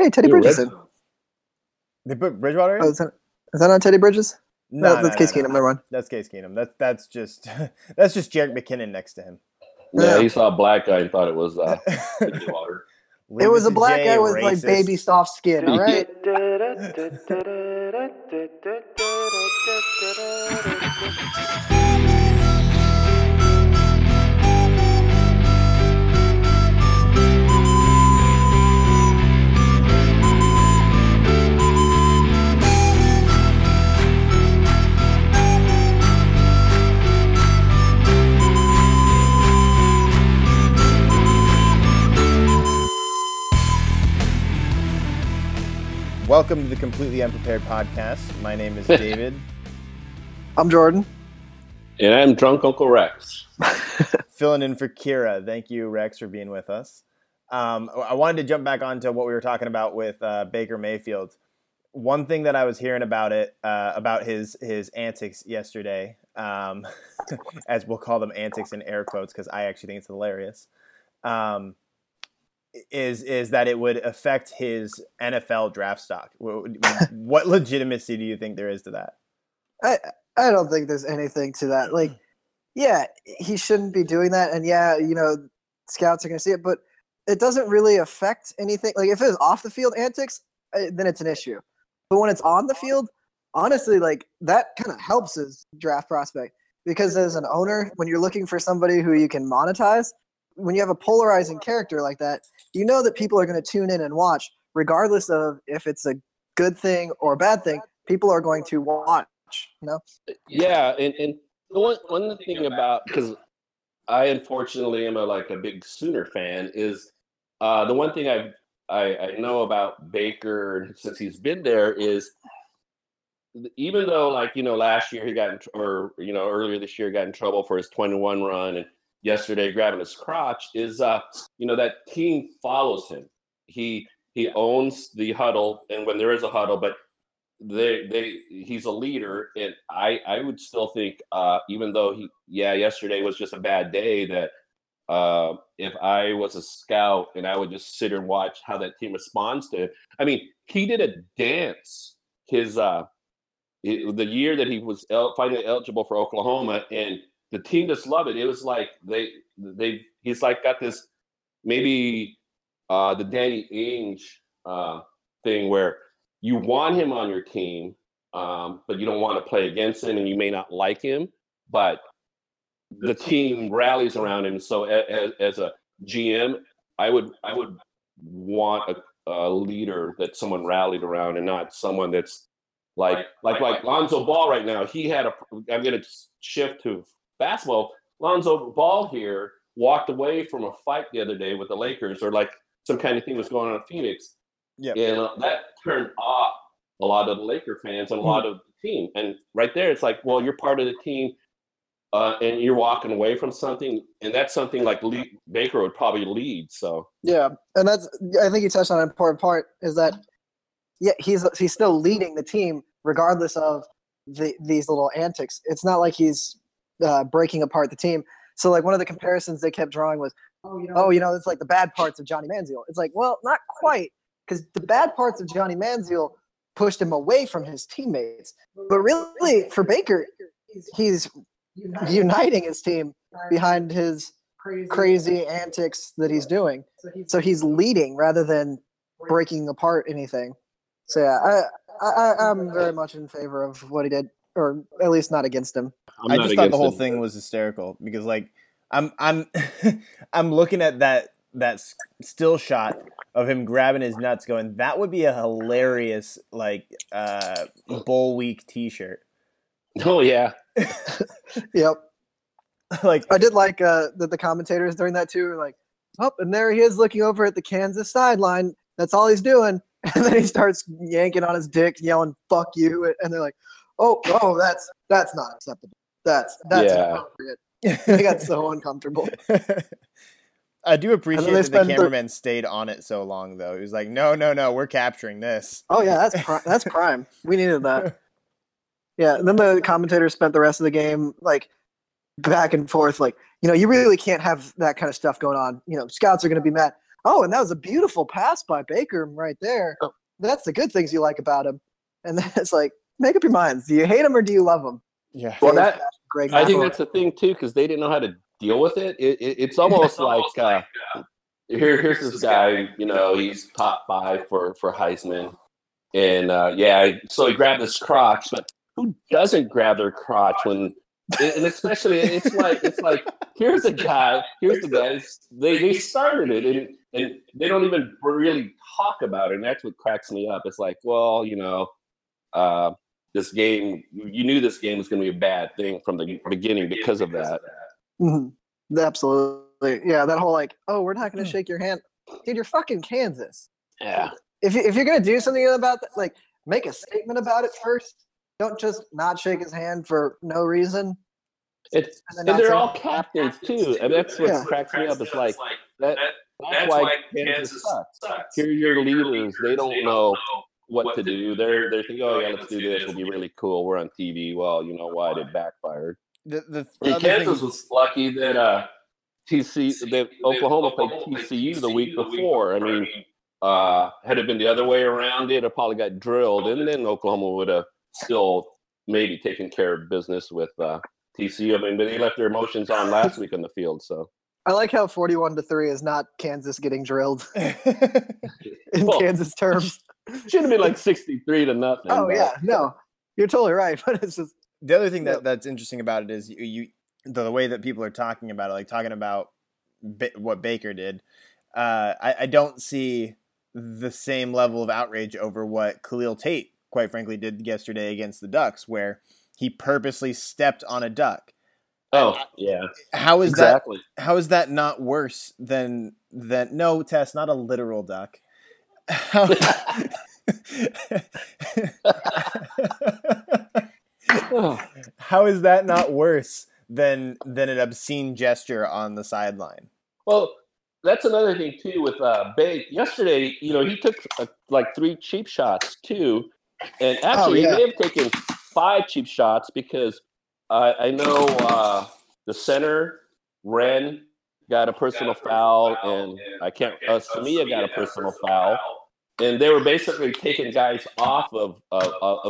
Hey, Teddy Bridges in. They put Bridgewater in? Oh, is that not Teddy Bridges? No, that's Case Keenum. Never mind. That's Case Keenum. That's just Jerick McKinnon next to him. Yeah, he saw a black guy and thought it was Bridgewater. It was a black guy with like baby soft skin, all right? Welcome to the Completely Unprepared Podcast. My name is David. I'm Jordan. And I'm Drunk Uncle Rex. Filling in for Kira. Thank you, Rex, for being with us. I wanted to jump back onto what we were talking about with Baker Mayfield. One thing that I was hearing about it, about his antics yesterday, as we'll call them antics in air quotes because I actually think it's hilarious, is that it would affect his NFL draft stock. What legitimacy do you think there is to that? I don't think there's anything to that. Like, yeah, he shouldn't be doing that. And yeah, you know, scouts are going to see it, but it doesn't really affect anything. Like if it's off the field antics, then it's an issue. But when it's on the field, honestly, like that kind of helps his draft prospect because as an owner, when you're looking for somebody who you can monetize, when you have a polarizing character like that, you know that people are going to tune in and watch, regardless of if it's a good thing or a bad thing. People are going to watch, you know? Yeah, and one thing about – because I unfortunately am a big Sooner fan is the one thing I know about Baker since he's been there is even though, last year he got – or, earlier this year got in trouble for his 21 run and yesterday grabbing his crotch is that team follows him. He owns the huddle, and when there is a huddle, but he's a leader. And I would still think even though yesterday was just a bad day, that if I was a scout and I would just sit and watch how that team responds to it. I mean, he did a dance the year that he was finally eligible for Oklahoma, and the team just loved it. It was like he's like got this maybe the Danny Ainge thing where you want him on your team, but you don't want to play against him, and you may not like him, but the team rallies around him. So as a GM, I would want a leader that someone rallied around, and not someone that's like Lonzo Ball right now. He had I'm going to shift to basketball. Lonzo Ball here walked away from a fight the other day with the Lakers, or like some kind of thing was going on in Phoenix. Yeah, and that turned off a lot of the Laker fans and a lot of the team. And right there, it's like, well, you're part of the team, and you're walking away from something, and that's something like Baker would probably lead. So yeah, and I think you touched on an important part is that he's still leading the team regardless of these little antics. It's not like he's breaking apart the team. So like one of the comparisons they kept drawing was, it's like the bad parts of Johnny Manziel. It's like, well, not quite, because the bad parts of Johnny Manziel pushed him away from his teammates. But really, for Baker, he's uniting his team behind his crazy antics that he's doing. So he's leading rather than breaking apart anything. So yeah, I'm very much in favor of what he did. Or at least not against him. I just thought the whole thing was hysterical because, I'm I'm looking at that still shot of him grabbing his nuts, going, "That would be a hilarious bowl week T-shirt." Oh yeah, yep. I did like that the commentators during that too were like, "Oh, and there he is looking over at the Kansas sideline. That's all he's doing." And then he starts yanking on his dick, yelling, "Fuck you!" And they're like, Oh, that's not acceptable. That's inappropriate. They got so uncomfortable. I do appreciate that the cameraman stayed on it so long, though. He was like, no, we're capturing this. Oh, yeah, that's prime. We needed that. Yeah, and then the commentators spent the rest of the game, back and forth, you really can't have that kind of stuff going on. Scouts are going to be mad. Oh, and that was a beautiful pass by Baker right there. Oh. That's the good things you like about him. And then it's like, make up your minds. Do you hate him or do you love him? Yeah. Well, that Greg I think that's the thing too, because they didn't know how to deal with it. It's almost like here's this guy. You know, he's top five for Heisman, and so he grabbed his crotch. But who doesn't grab their crotch when? And especially, it's like here's the guy. They started it, and they don't even really talk about it. And that's what cracks me up. It's like, well, you know. This game, you knew this game was going to be a bad thing from the beginning because of that. Mm-hmm. Absolutely, yeah. That whole like, oh, we're not going to shake your hand, dude. You're fucking Kansas. Yeah. If you're going to do something about that, like, make a statement about it first. Don't just not shake his hand for no reason. And they're all captains too, and that's what cracks me up. It's like that's why Kansas sucks. Here are your leaders. They don't know. What to do. They're thinking, oh, yeah, let's do this. It'll be really cool. We're on TV. Well, you know why it backfired. Kansas was lucky that Oklahoma played TCU the week before. I mean, had it been the other way around, it probably got drilled, and then Oklahoma would have still maybe taken care of business with TCU. I mean, but they left their emotions on last week on the field, so. I like how 41-3 is not Kansas getting drilled in Kansas terms. Should have been like 63-0. Oh, yeah. No, you're totally right. But it's just the other thing that's interesting about it is the way that people are talking about it, like talking about what Baker did. I don't see the same level of outrage over what Khalil Tate, quite frankly, did yesterday against the Ducks, where he purposely stepped on a duck. Oh, yeah. How is that not worse than no, Tess, not a literal duck. How is that not worse than an obscene gesture on the sideline? Well, that's another thing too with Bay. Yesterday, you know, he took like 3 cheap shots too, and actually he may have taken 5 cheap shots because I know the center Wren got a personal foul, and I can't. Samia got a personal foul. And they were basically taking guys off of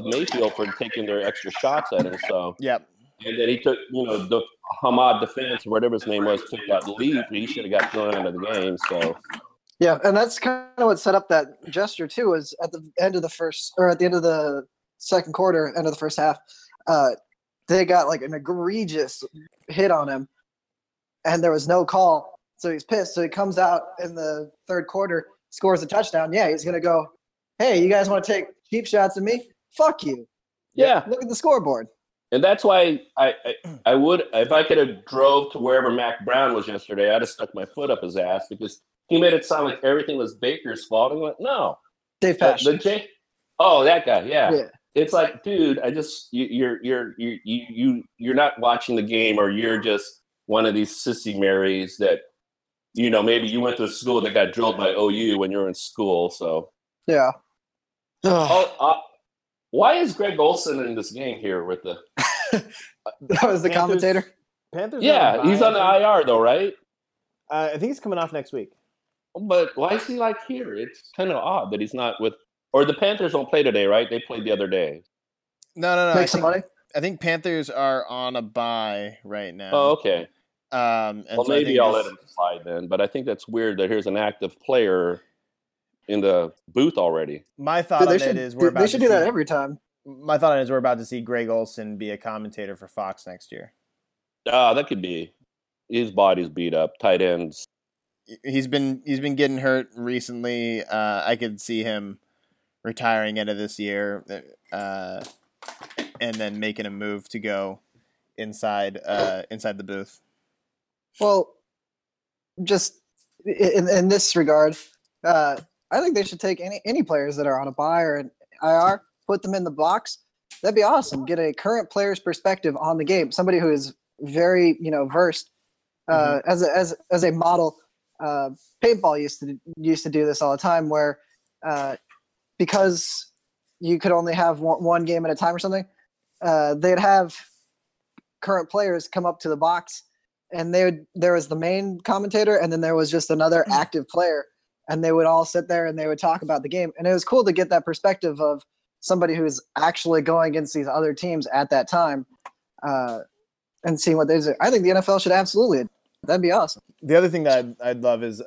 Mayfield for taking their extra shots at him. So yep. And then he took, you know, the Hamad defense, whatever his name was, took that leap. He should have got thrown out of the game. So yeah, and that's kind of what set up that gesture too. Is at the end of the first, or at the end of the second quarter, end of the first half, they got like an egregious hit on him, and there was no call. So he's pissed. So he comes out in the third quarter. Scores a touchdown, yeah, he's going to go, hey, you guys want to take cheap shots at me? Fuck you. Yeah. Look at the scoreboard. And that's why I would – if I could have drove to wherever Mack Brown was yesterday, I'd have stuck my foot up his ass because he made it sound like everything was Baker's fault. I'm like, no. Dave Patterson. That guy, yeah. It's like, dude, I just you're not watching the game, or you're just one of these sissy Marys that – you know, maybe you went to a school that got drilled by OU when you were in school, so. Yeah. Why is Greg Olsen in this game here with the – that was the commentator? Panthers. Yeah, he's on the IR though, right? I think he's coming off next week. But why is he like here? It's kind of odd that he's not with – or the Panthers don't play today, right? They played the other day. No. I think Panthers are on a bye right now. Oh, okay. And well, so maybe I'll let him slide then, but I think that's weird that here's an active player in the booth already. My thought on it is we're about to see – they should do that every time. My thought on it is we're about to see Greg Olsen be a commentator for Fox next year. That could be. His body's beat up. Tight ends. He's been getting hurt recently. I could see him retiring end of this year, and then making a move to go inside the booth. Well, just in this regard, I think they should take any players that are on a bye or an IR, put them in the box. That'd be awesome. Get a current player's perspective on the game. Somebody who is very, you know, versed as a model. Paintball used to do this all the time, where because you could only have one game at a time or something, they'd have current players come up to the box. And there was the main commentator, and then there was just another active player and they would all sit there and they would talk about the game. And it was cool to get that perspective of somebody who's actually going against these other teams at that time and seeing what they do. I think the NFL should absolutely. That'd be awesome. The other thing that I'd love is,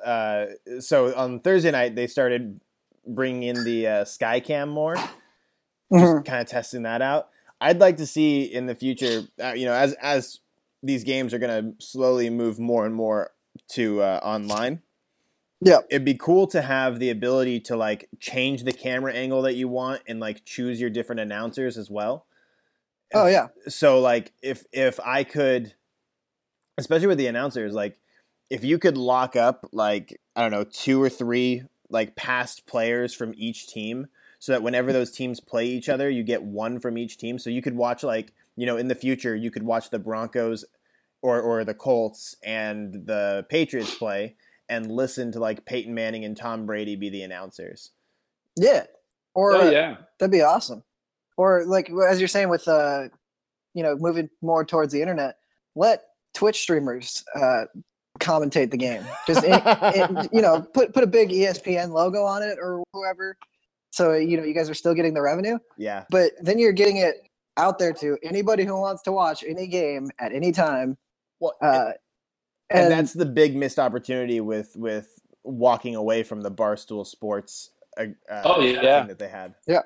so on Thursday night, they started bringing in the Sky Cam more, just kind of testing that out. I'd like to see in the future, as these games are going to slowly move more and more to online. Yeah. It'd be cool to have the ability to like change the camera angle that you want and like choose your different announcers as well. And so like if I could, especially with the announcers, like if you could lock up like, I don't know, 2 or 3 like past players from each team so that whenever those teams play each other, you get one from each team. So you could watch like, in the future, you could watch the Broncos or the Colts and the Patriots play and listen to like Peyton Manning and Tom Brady be the announcers. Yeah. That'd be awesome. Or like, as you're saying with, moving more towards the internet, let Twitch streamers commentate the game. Just, put a big ESPN logo on it or whoever. So, you guys are still getting the revenue. Yeah. But then you're getting it out there to anybody who wants to watch any game at any time. Well, and that's the big missed opportunity with walking away from the Barstool Sports thing that they had. Yeah.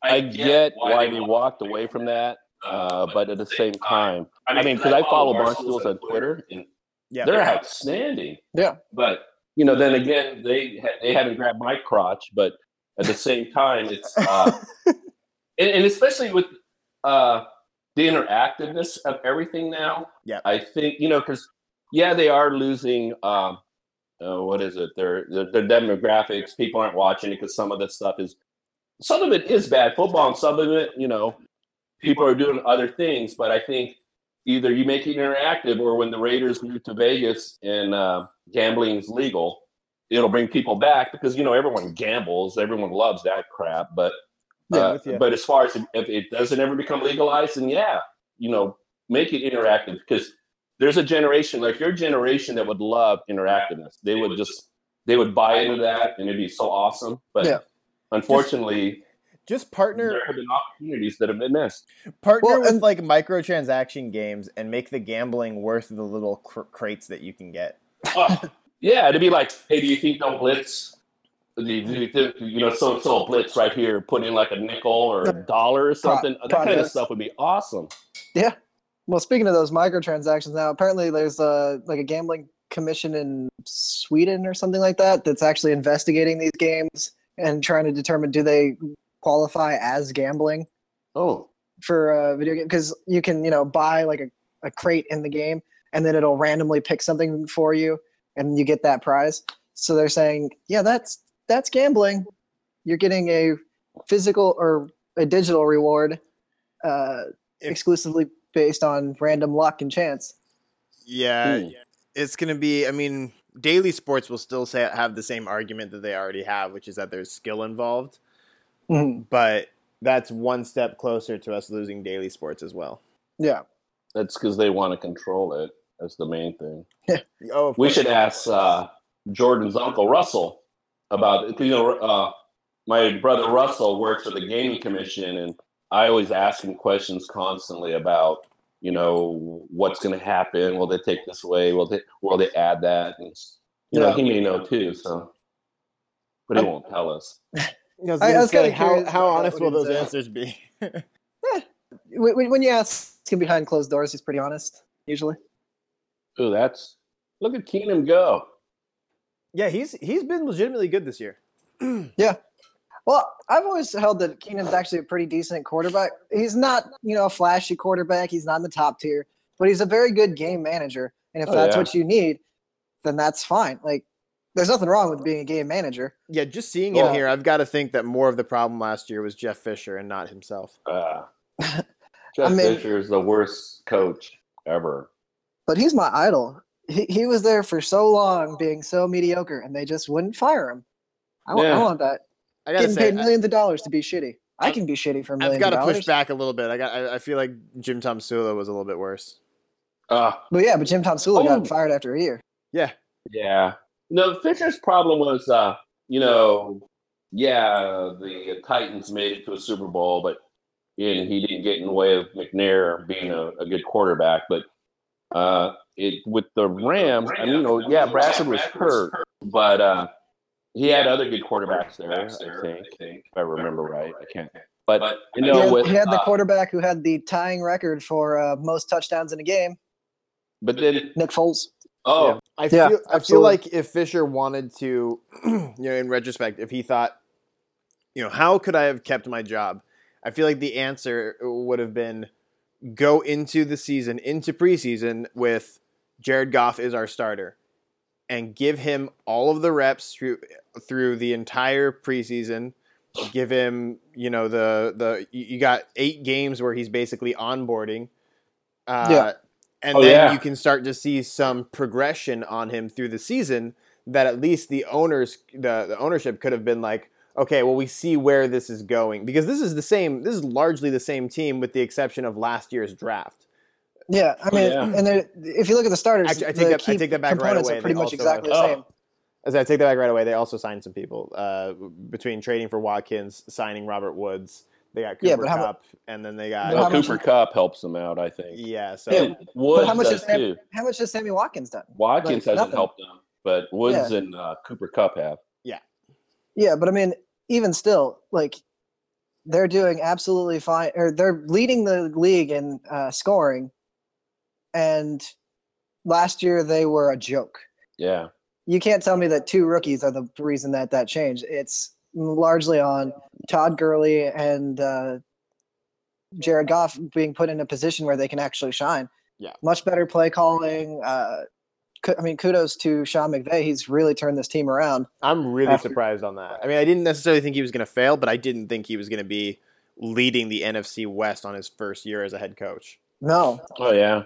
I get why they walked away from that. But at the same time, because I follow Barstools on Twitter, and they're outstanding. Yeah. But, then again, they haven't grabbed my crotch. But at the same time, it's and especially with the interactiveness of everything now. Yeah. I think, because, they are losing, what is it? Their demographics. People aren't watching it because some of the stuff is – some of it is bad football and some of it, people are doing other things, but I think either you make it interactive or when the Raiders move to Vegas and gambling is legal, it'll bring people back because, everyone gambles. Everyone loves that crap. But but as far as if it doesn't ever become legalized, then make it interactive because there's a generation like your generation that would love interactiveness. They would buy into that and it'd be so awesome. But unfortunately... Just partner. There have been opportunities that have been missed. With like microtransaction games and make the gambling worth the little crates that you can get. It'd be like, hey, do you think they'll blitz? So blitz right here, put in like a nickel or a dollar or something. That kind of stuff would be awesome. Yeah. Well, speaking of those microtransactions, now apparently there's a gambling commission in Sweden or something like that that's actually investigating these games and trying to determine do they qualify as gambling for a video game because you can buy like a crate in the game and then it'll randomly pick something for you and you get that prize. So they're saying that's gambling. You're getting a physical or a digital reward exclusively based on random luck and chance. It's gonna be daily sports will still have the same argument that they already have, which is that there's skill involved. Mm-hmm. But that's one step closer to us losing daily sports as well. Yeah. That's because they want to control it. That's the main thing. We should ask Jordan's uncle Russell about it. My brother Russell works for the Gaming Commission, and I always ask him questions constantly about, what's going to happen. Will they take this away? Will they add that? And, he may know too, so. But he won't tell us. How honest will those answers be? When you ask him behind closed doors, he's pretty honest, usually. Ooh, look at Keenum go. Yeah, he's been legitimately good this year. Yeah. Well, I've always held that Keenum's actually a pretty decent quarterback. He's not, a flashy quarterback. He's not in the top tier, but he's a very good game manager. And if that's what you need, then that's fine. Like, there's nothing wrong with being a game manager. Yeah, just seeing him here, I've got to think that more of the problem last year was Jeff Fisher and not himself. Fisher is the worst coach ever. But he's my idol. He was there for so long being so mediocre, and they just wouldn't fire him. I want that. I gotta say, paid millions of dollars to be shitty. I can be shitty for millions of dollars. I've got to push back a little bit. I feel like Jim Tomsula was a little bit worse. But Jim Tomsula got fired after a year. Yeah. Yeah. No, Fisher's problem was, the Titans made it to a Super Bowl, but he didn't get in the way of McNair being a good quarterback. But with the Rams, Bradford was hurt, but he had other good quarterbacks there, I think, if I remember right. I can't. But he had the quarterback who had the tying record for most touchdowns in a game. But then Nick Foles. Oh, yeah. I feel like if Fisher wanted to, in retrospect, if he thought, how could I have kept my job? I feel like the answer would have been go into the season, into preseason with Jared Goff is our starter and give him all of the reps through the entire preseason. Give him, you got 8 games where he's basically onboarding. And then you can start to see some progression on him through the season that at least the ownership could have been like, okay, well, we see where this is going. Because this is largely the same team with the exception of last year's draft. Yeah, I mean, and if you look at the starters, I take that back right away. Pretty much exactly the same. As I take that back right away, they also signed some people between trading for Watkins, signing Robert Woods. They got Cooper Kupp, and then they got Cooper Kupp helps them out, I think. Yeah. So Woods how much has Sammy Watkins done? Watkins hasn't helped them, but Woods and Cooper Kupp have. Yeah. Yeah, but I mean, even still, like they're doing absolutely fine, or they're leading the league in scoring. And last year they were a joke. Yeah. You can't tell me that 2 rookies are the reason that changed. It's largely on Todd Gurley and Jared Goff being put in a position where they can actually shine. Yeah, much better play calling. Kudos to Sean McVay. He's really turned this team around. I'm really surprised on that. I mean, I didn't necessarily think he was going to fail, but I didn't think he was going to be leading the NFC West on his first year as a head coach. No. Oh, yeah.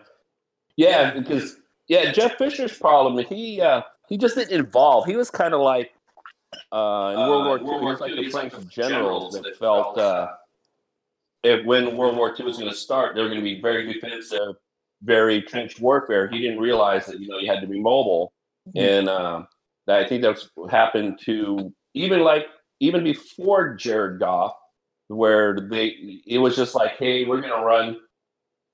Yeah, because Jeff Fisher's problem, he just didn't evolve. He was kind of like in World War II, he was like the French generals that felt if when World War II was going to start, they were going to be very defensive, very trench warfare. He didn't realize that you had to be mobile, and I think that's what happened to even before Jared Goff, where it was just like, hey, we're going to run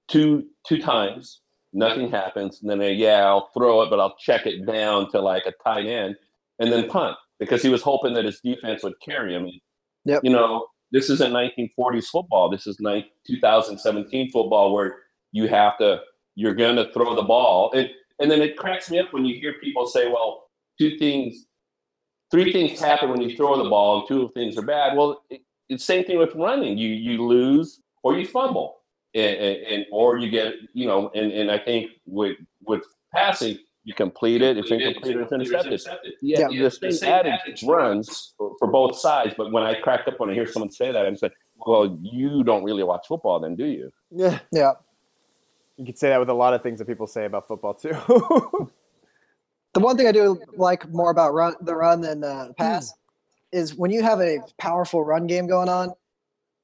two times, nothing happens, and then I'll throw it, but I'll check it down to like a tight end, and then punt. Because he was hoping that his defense would carry him. Yep. This isn't 1940s football. This is 2017 football where you're going to throw the ball. And then it cracks me up when you hear people say, well, three things happen when you throw the ball and 2 of things are bad. Well, it's the same thing with running. You lose or you fumble and or you get, and I think with passing, you complete it. If incomplete, it's intercepted. Yeah, the same adage runs for both sides. But when I cracked up when I hear someone say that, I'm saying, well, you don't really watch football then, do you? Yeah. Yeah. You could say that with a lot of things that people say about football, too. The one thing I do like more about the run than pass is when you have a powerful run game going on,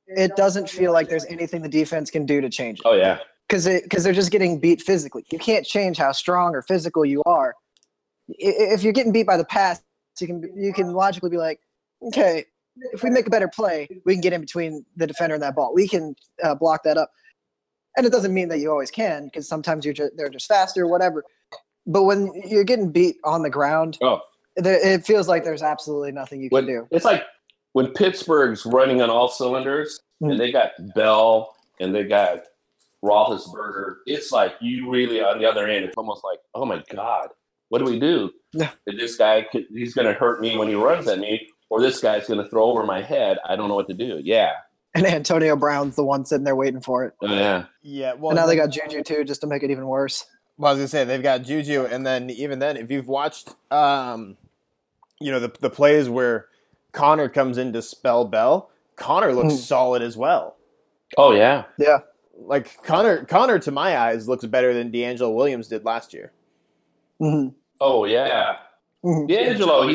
it doesn't feel like there's anything the defense can do to change it. Oh, yeah. Because they're just getting beat physically. You can't change how strong or physical you are. If you're getting beat by the pass, you can logically be like, okay, if we make a better play, we can get in between the defender and that ball. We can block that up. And it doesn't mean that you always can, because sometimes they're just faster or whatever. But when you're getting beat on the ground, it feels like there's absolutely nothing you can do. It's like when Pittsburgh's running on all cylinders, and they got Bell, and they got Roethlisberger, it's like you really on the other end. It's almost like, oh my God, what do we do? Yeah. This guy, he's going to hurt me when he runs at me, or this guy's going to throw over my head. I don't know what to do. Yeah. And Antonio Brown's the one sitting there waiting for it. Oh, yeah. Yeah. Well, and now they got Juju too, just to make it even worse. Well, I was going to say they've got Juju, and then even then, if you've watched, the plays where Connor comes in to spell Bell, Connor looks solid as well. Oh yeah. Yeah. Like Connor to my eyes looks better than D'Angelo Williams did last year. Mm-hmm. Oh yeah, mm-hmm. D'Angelo.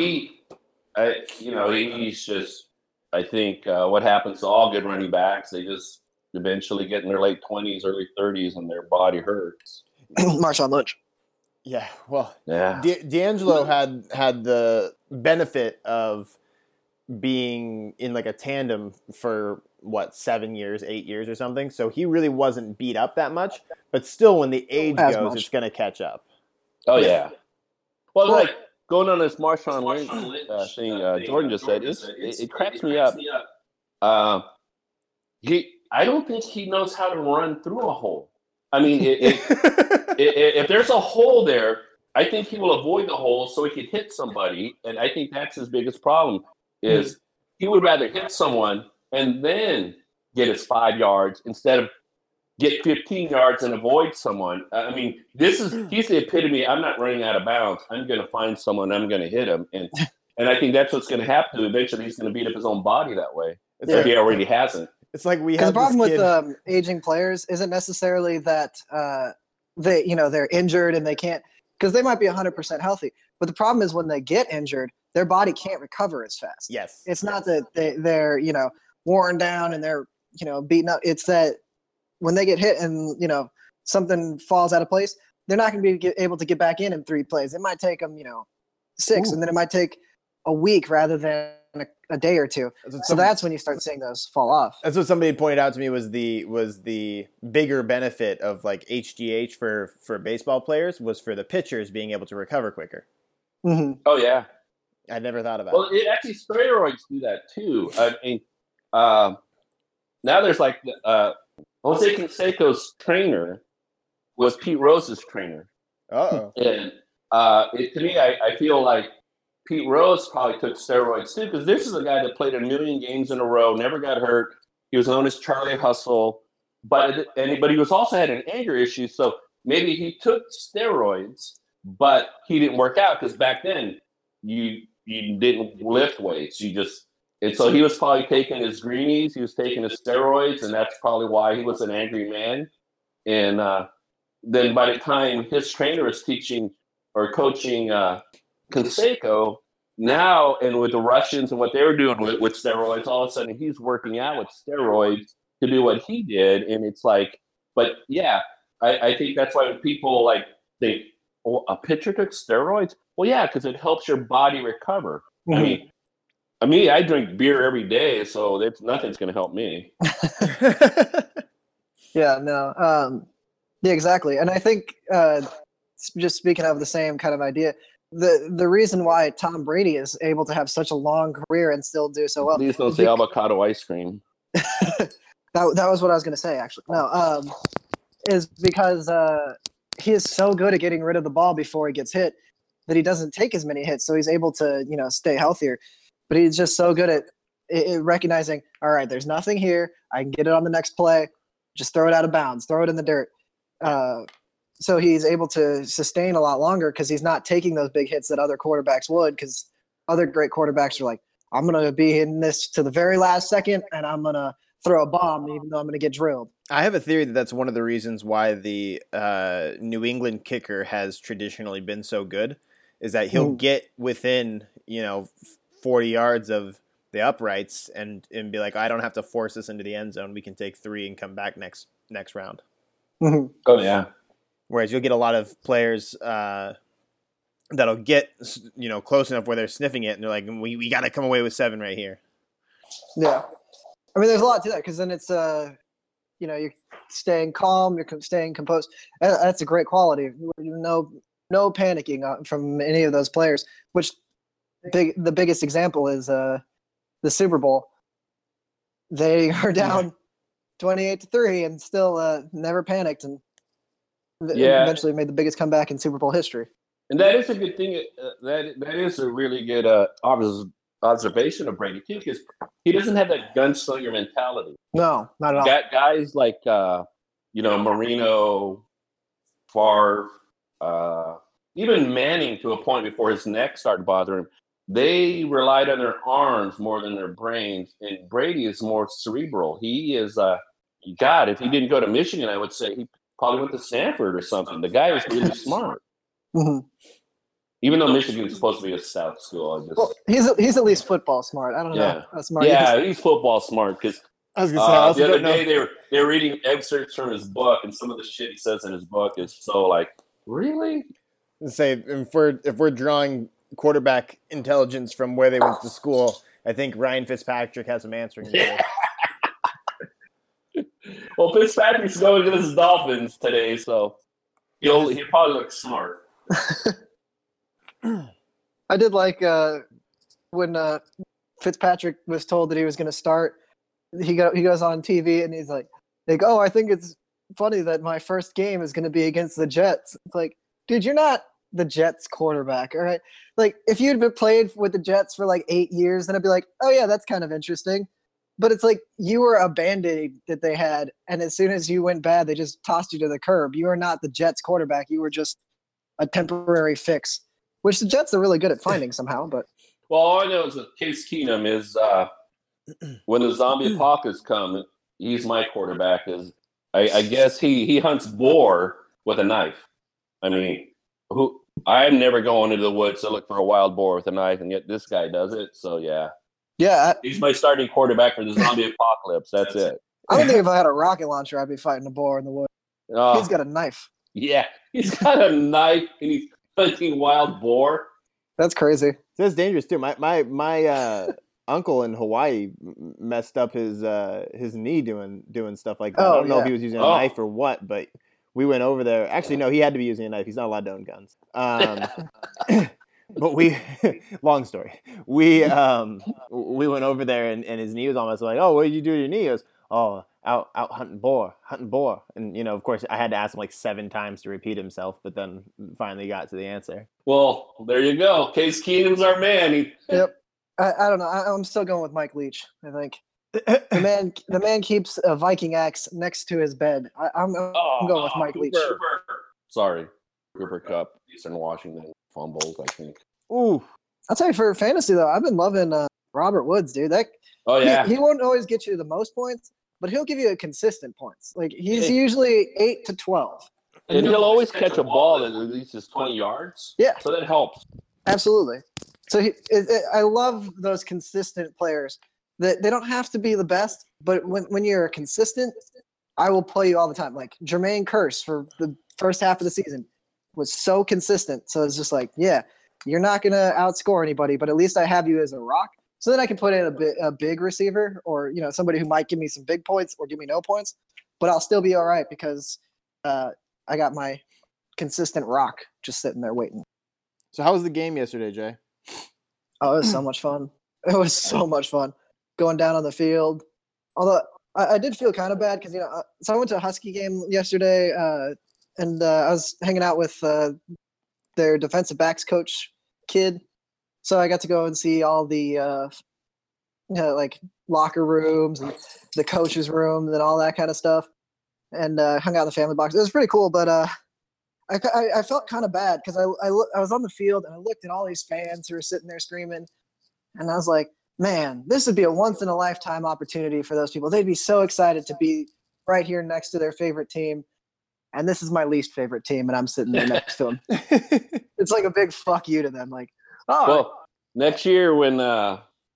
He's just. I think what happens to all good running backs, they just eventually get in their late 20s, early 30s, and their body hurts. Marshawn Lynch. Yeah, well, yeah. D'Angelo had the benefit of being in like a tandem for what, 7 years, 8 years or something. So he really wasn't beat up that much, but still when the age goes, it's going to catch up. Oh, yeah. Well, like going on this Marshawn Lynch thing Jordan just said, it cracks me up. I don't think he knows how to run through a hole. I mean, if there's a hole there, I think he will avoid the hole so he can hit somebody. And I think that's his biggest problem is he would rather hit someone and then get his 5 yards instead of get 15 yards and avoid someone. I mean, he's the epitome. I'm not running out of bounds. I'm going to find someone. I'm going to hit him. And I think that's what's going to happen. Eventually, he's going to beat up his own body that way. It's like he already hasn't. It's like we have the problem with aging players isn't necessarily that they're injured and they can't, because they might be 100% healthy. But the problem is when they get injured, their body can't recover as fast. Yes, it's not that they're worn down and they're beaten up. It's that when they get hit and something falls out of place, they're not going to be able to get back in three plays. It might take them six, and then it might take a week rather than a day or two. So that's when you start seeing those fall off. That's what somebody pointed out to me was the bigger benefit of like HGH for baseball players was for the pitchers being able to recover quicker. Mm-hmm. Oh yeah. I never thought about it. Well, actually steroids do that too. I mean, now there's like Jose Canseco's trainer was Pete Rose's trainer. Uh-oh. And to me, I feel like Pete Rose probably took steroids too, because this is a guy that played 1,000,000 games in a row, never got hurt. He was known as Charlie Hustle, but he was also had an anger issue. So maybe he took steroids, but he didn't work out because back then you didn't lift weights. And so he was probably taking his greenies, he was taking his steroids, and that's probably why he was an angry man. And then by the time his trainer is teaching or coaching Canseco now, and with the Russians and what they were doing with steroids, all of a sudden he's working out with steroids to do what he did. And it's like, but yeah, I think that's why people like think, oh, a pitcher took steroids? Well, yeah, because it helps your body recover. Mm-hmm. I mean, I drink beer every day, so nothing's going to help me. Yeah, no. Yeah, exactly. And I think just speaking of the same kind of idea, The reason why Tom Brady is able to have such a long career and still do so well. Please don't say avocado ice cream. That was what I was going to say, actually. No, is because he is so good at getting rid of the ball before he gets hit that he doesn't take as many hits, so he's able to stay healthier. But he's just so good at recognizing, all right, there's nothing here. I can get it on the next play. Just throw it out of bounds. Throw it in the dirt. So he's able to sustain a lot longer because he's not taking those big hits that other quarterbacks would, because other great quarterbacks are like, I'm going to be in this to the very last second and I'm going to throw a bomb even though I'm going to get drilled. I have a theory that's one of the reasons why the New England kicker has traditionally been so good is that he'll get within, 40 yards of the uprights and be like, I don't have to force this into the end zone. We can take three and come back next round. Mm-hmm. Oh, yeah. Whereas you'll get a lot of players that'll get close enough where they're sniffing it and they're like, we got to come away with seven right here. Yeah, I mean, there's a lot to that because then it's you're staying calm, you're staying composed. That's a great quality. No panicking from any of those players. Which the biggest example is the Super Bowl. They are down 28-3 and still never panicked and. Yeah. Eventually made the biggest comeback in Super Bowl history. And that is a good thing. That is a really good observation of Brady, too, because he doesn't have that gunslinger mentality. No, not at all. Got guys like, Marino, Favre, even Manning to a point before his neck started bothering him. They relied on their arms more than their brains, and Brady is more cerebral. He is, God, if he didn't go to Michigan, I would say he probably went to Stanford or something. The guy was really smart. Mm-hmm. Even though Michigan is supposed to be a South school. He's at least football smart. I don't know how smart he is. Yeah, he's football smart because the other day they were reading excerpts from his book, and some of the shit he says in his book is so like, really? say if we're drawing quarterback intelligence from where they went to school, I think Ryan Fitzpatrick has some answering. Yeah. Well, Fitzpatrick's going to the Dolphins today, so he'll probably look smart. I did like when Fitzpatrick was told that he was going to start. He goes on TV and he's like, oh, I think it's funny that my first game is going to be against the Jets. It's like, dude, you're not the Jets quarterback, all right? Like, if you'd been played with the Jets for like 8 years, then I'd be like, oh yeah, that's kind of interesting. But it's like you were a Band-Aid that they had, and as soon as you went bad, they just tossed you to the curb. You are not the Jets quarterback. You were just a temporary fix, which the Jets are really good at finding somehow. But well, all I know is that Case Keenum is when the zombie apocalypse comes, he's my quarterback. I guess he hunts boar with a knife. I mean, I'm never going into the woods to look for a wild boar with a knife, and yet this guy does it. So yeah. Yeah, he's my starting quarterback for the zombie apocalypse. That's it. I don't think if I had a rocket launcher, I'd be fighting a boar in the woods. He's got a knife. Yeah, he's got a knife, and he's hunting wild boar. That's crazy. That's dangerous too. My uncle in Hawaii messed up his knee doing stuff like that. Oh, I don't know if he was using a knife or what, but we went over there. Actually, no, he had to be using a knife. He's not allowed to own guns. But long story. We went over there and his knee was almost like, oh, what did you do to your knee? He goes, oh, out hunting boar. And, of course, I had to ask him like 7 times to repeat himself, but then finally got to the answer. Well, there you go. Case Keenum's our man. Yep. I don't know. I'm still going with Mike Leach, I think. The man keeps a Viking axe next to his bed. I'm going with Mike Leach. Sorry. Cooper Kupp, Eastern Washington. Fumbles, I think. Ooh, I'll tell you, for fantasy though, I've been loving Robert Woods, dude. He won't always get you the most points, but he'll give you a consistent points. Like he's usually 8 to 12, and he'll always catch a ball that at least is 20 yards. Yeah, so that helps. Absolutely. So I love those consistent players. That they don't have to be the best, but when you're consistent, I will play you all the time. Like Jermaine Kearse for the first half of the season was so consistent. So it's just like, yeah, you're not going to outscore anybody, but at least I have you as a rock. So then I can put in a big receiver or, somebody who might give me some big points or give me no points, but I'll still be all right because I got my consistent rock just sitting there waiting. So how was the game yesterday, Jay? Oh, it was so much fun. It was so much fun going down on the field. Although I did feel kind of bad because, so I went to a Husky game yesterday, and I was hanging out with their defensive backs coach kid. So I got to go and see all the locker rooms and the coach's room and all that kind of stuff, and hung out in the family box. It was pretty cool, but I felt kind of bad because I was on the field and I looked at all these fans who were sitting there screaming, and I was like, man, this would be a once-in-a-lifetime opportunity for those people. They'd be so excited to be right here next to their favorite team. And this is my least favorite team, and I'm sitting there next to them. It's like a big fuck you to them. Like, oh. Well, next year when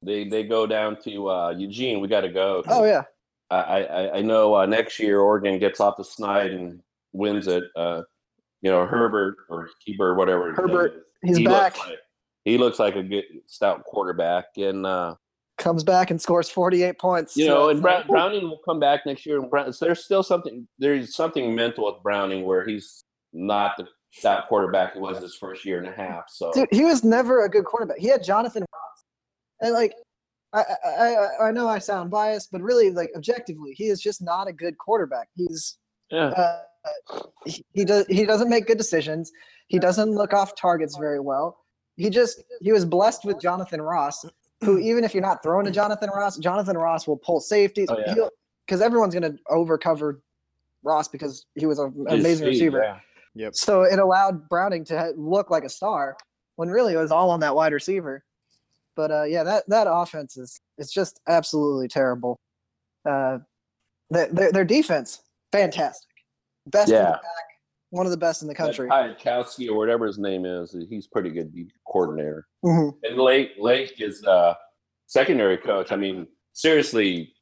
they go down to Eugene, we got to go. Oh, yeah. I know next year Oregon gets off the snide and wins it. Herbert, he's back. He looks like a good, stout quarterback. And comes back and scores 48 points. And Browning will come back next year. And there's still something. There's something mental with Browning where he's not that quarterback he was his first year and a half. So dude, he was never a good quarterback. He had Jonathan Ross, and like I know I sound biased, but really like objectively, he is just not a good quarterback. He doesn't make good decisions. He doesn't look off targets very well. He was blessed with Jonathan Ross, who even if you're not throwing to Jonathan Ross will pull safeties because everyone's going to overcover Ross because he was an amazing receiver. Yeah. Yep. So it allowed Browning to look like a star when really it was all on that wide receiver. But that offense is just absolutely terrible. Their defense, fantastic, best in the back, one of the best in the country. Kowski or whatever his name is, he's pretty good coordinator. Mm-hmm. And Lake is secondary coach. I mean, seriously,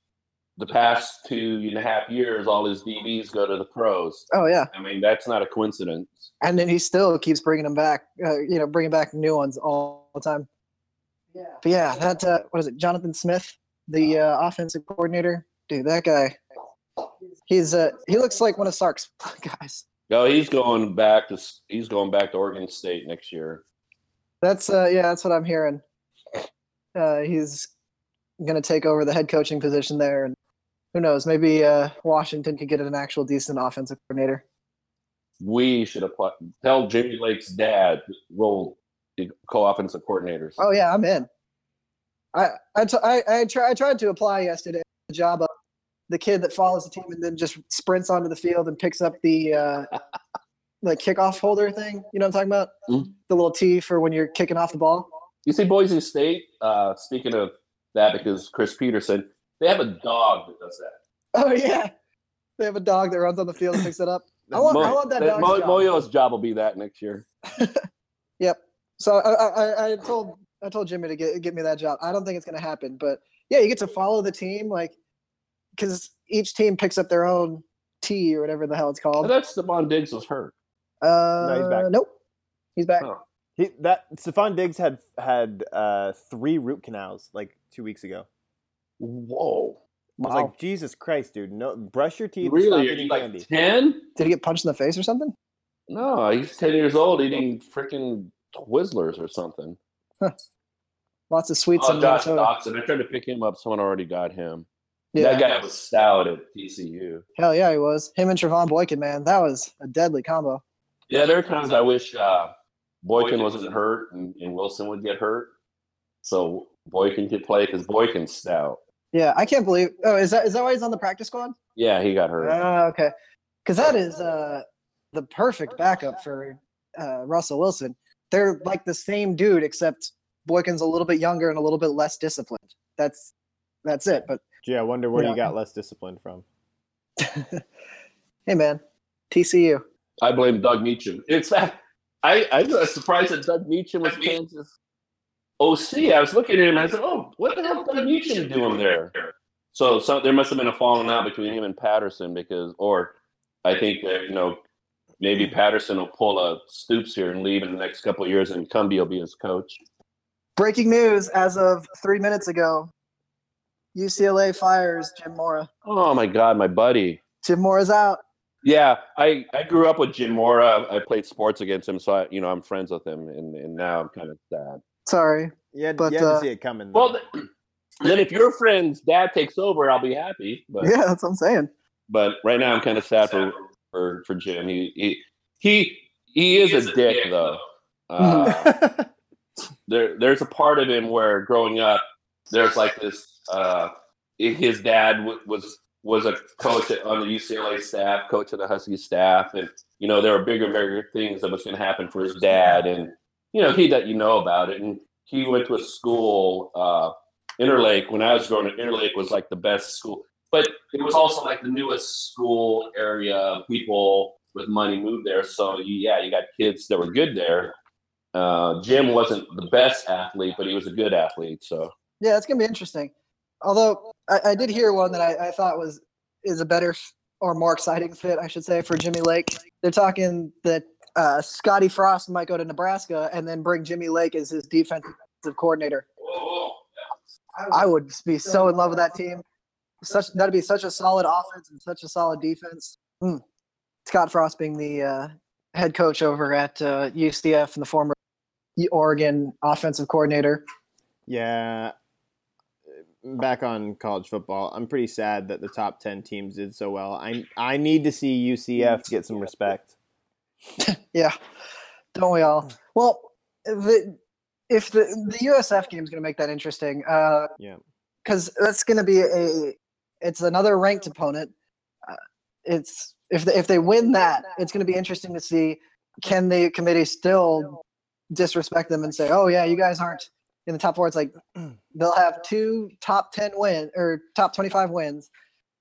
the past 2.5 years, all his DBs go to the pros. Oh, yeah. I mean, that's not a coincidence. And then he still keeps bringing them back, bringing back new ones all the time. Yeah. But yeah, that, what is it, Jonathan Smith, the offensive coordinator? Dude, that guy, he looks like one of Sark's guys. No, he's going back to Oregon State next year. That's that's what I'm hearing. He's going to take over the head coaching position there, and who knows? Maybe Washington could get an actual decent offensive coordinator. We should apply. Tell Jimmy Lake's dad we'll co-offensive coordinators. Oh yeah, I'm in. I tried to apply yesterday. The job of the kid that follows the team and then just sprints onto the field and picks up the like kickoff holder thing. You know what I'm talking about? Mm-hmm. The little tee for when you're kicking off the ball. You see Boise State, speaking of that, because Chris Peterson, they have a dog that does that. Oh, yeah. They have a dog that runs on the field and picks it up. I love that dog's job. Moyo's job will be that next year. Yep. So I told Jimmy to get me that job. I don't think it's going to happen. But, yeah, you get to follow the team, like, because each team picks up their own tee or whatever the hell it's called. But that's Stephon Diggs was hurt. No, he's back. Nope. He's back. Oh. Stephon Diggs had 3 root canals like 2 weeks ago. Whoa! Wow. I was like, Jesus Christ, dude! No, brush your teeth. Really? Are you like 10? Did he get punched in the face or something? No, he's 10 years old, eating freaking Twizzlers or something. Huh. Lots of sweets. Oh, Josh Dawson! I tried to pick him up. Someone already got him. Yeah. That guy was stout at TCU. Hell yeah, he was. Him and Trevone Boykin, man, that was a deadly combo. Yeah, there are times I wish. Boykin wasn't hurt, and Wilson would get hurt, so Boykin could play because Boykin's stout. Yeah, I can't believe. Oh, is that why he's on the practice squad? Yeah, he got hurt. Oh, okay. Because that is the perfect backup for Russell Wilson. They're like the same dude, except Boykin's a little bit younger and a little bit less disciplined. That's it. But yeah, I wonder where you got less disciplined from. Hey, man, TCU. I blame Doug Meacham. It's that. I was surprised that Doug Meacham was Kansas OC. I was looking at him and I said, oh, what the hell is Doug Meacham doing there? So there must have been a falling out between him and Patterson because I think that, maybe Patterson will pull a Stoops here and leave in the next couple of years and Cumbie will be his coach. Breaking news as of 3 minutes ago, UCLA fires Jim Mora. Oh, my God, my buddy. Jim Mora's out. Yeah, I grew up with Jim Mora. I played sports against him, so I'm friends with him, and now I'm kind of sad. Sorry, but you had to see it coming. Well, then if your friend's dad takes over, I'll be happy. But, yeah, that's what I'm saying. But right now, I'm kind of sad for Jim. He is a dick, though. There's a part of him where growing up, there's like this. His dad was a coach on the UCLA staff, coach of the Husky staff. And, there were bigger things that was going to happen for his dad. And, he let you know about it. And he went to a school, Interlake. When I was growing up, Interlake was like the best school. But it was also like the newest school area. People with money moved there. So, you got kids that were good there. Jim wasn't the best athlete, but he was a good athlete. So, yeah, it's going to be interesting. Although I did hear one that I thought is a better or more exciting fit, I should say, for Jimmy Lake. They're talking that Scotty Frost might go to Nebraska and then bring Jimmy Lake as his defensive coordinator. Whoa. I would be so in love with that team. That'd be such a solid offense and such a solid defense. Scott Frost being the head coach over at UCF and the former Oregon offensive coordinator. Yeah. Back on college football, I'm pretty sad that the top 10 teams did so well. I need to see UCF get some respect. Yeah, don't we all? Well, if the USF game is going to make that interesting, because that's going to be it's another ranked opponent. It's if they win that, it's going to be interesting to see can the committee still disrespect them and say, oh yeah, you guys aren't in the top 4, it's like they'll have 2 top 10 wins or top 25 wins.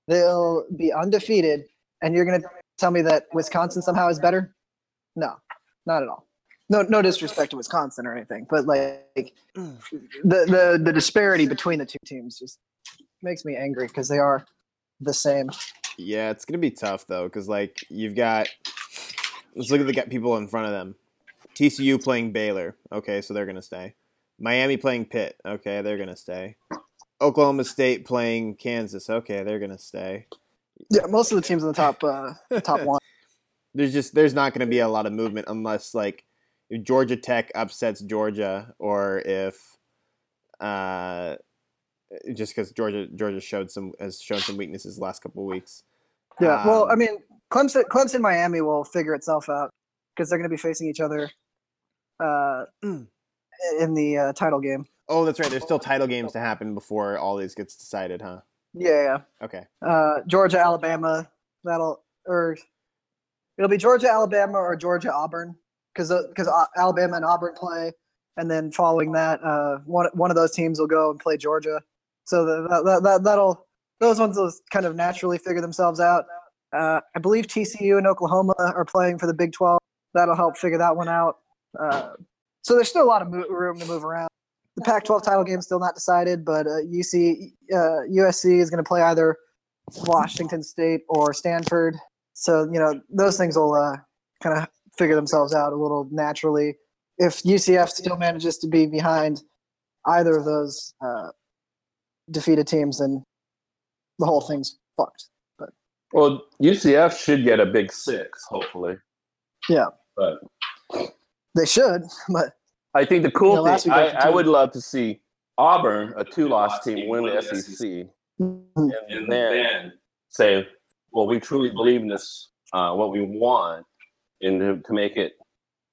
They'll be undefeated, and you're going to tell me that Wisconsin somehow is better? No, not at all. No disrespect to Wisconsin or anything, but like the disparity between the two teams just makes me angry because they are the same. Yeah, it's going to be tough, though, because, like, you've got – let's look at the people in front of them. TCU playing Baylor. Okay, so they're going to stay. Miami playing Pitt. Okay, they're going to stay. Oklahoma State playing Kansas. Okay, they're going to stay. Yeah, most of the teams in the top one. There's not going to be a lot of movement unless, like, if Georgia Tech upsets Georgia or if just because Georgia has shown some weaknesses the last couple of weeks. Yeah, well, I mean, Clemson-Miami will figure itself out because they're going to be facing each other in the title game. Oh, that's right. There's still title games to happen before all these gets decided, huh? Yeah. Okay. Georgia-Alabama. It'll be Georgia-Alabama or Georgia-Auburn because Alabama and Auburn play, and then following that, one of those teams will go and play Georgia. So those ones will kind of naturally figure themselves out. I believe TCU and Oklahoma are playing for the Big 12. That'll help figure that one out. So there's still a lot of room to move around. The Pac-12 title game's still not decided, but USC is going to play either Washington State or Stanford. So, you know, those things will kind of figure themselves out a little naturally. If UCF still manages to be behind either of those defeated teams, then the whole thing's fucked. But well, UCF should get a Big Six, hopefully. Yeah. But they should, but I think the cool thing, I would love to see Auburn, a two-loss team, win the SEC. Mm-hmm. And then say, well, we truly believe in this, what we want, and to make it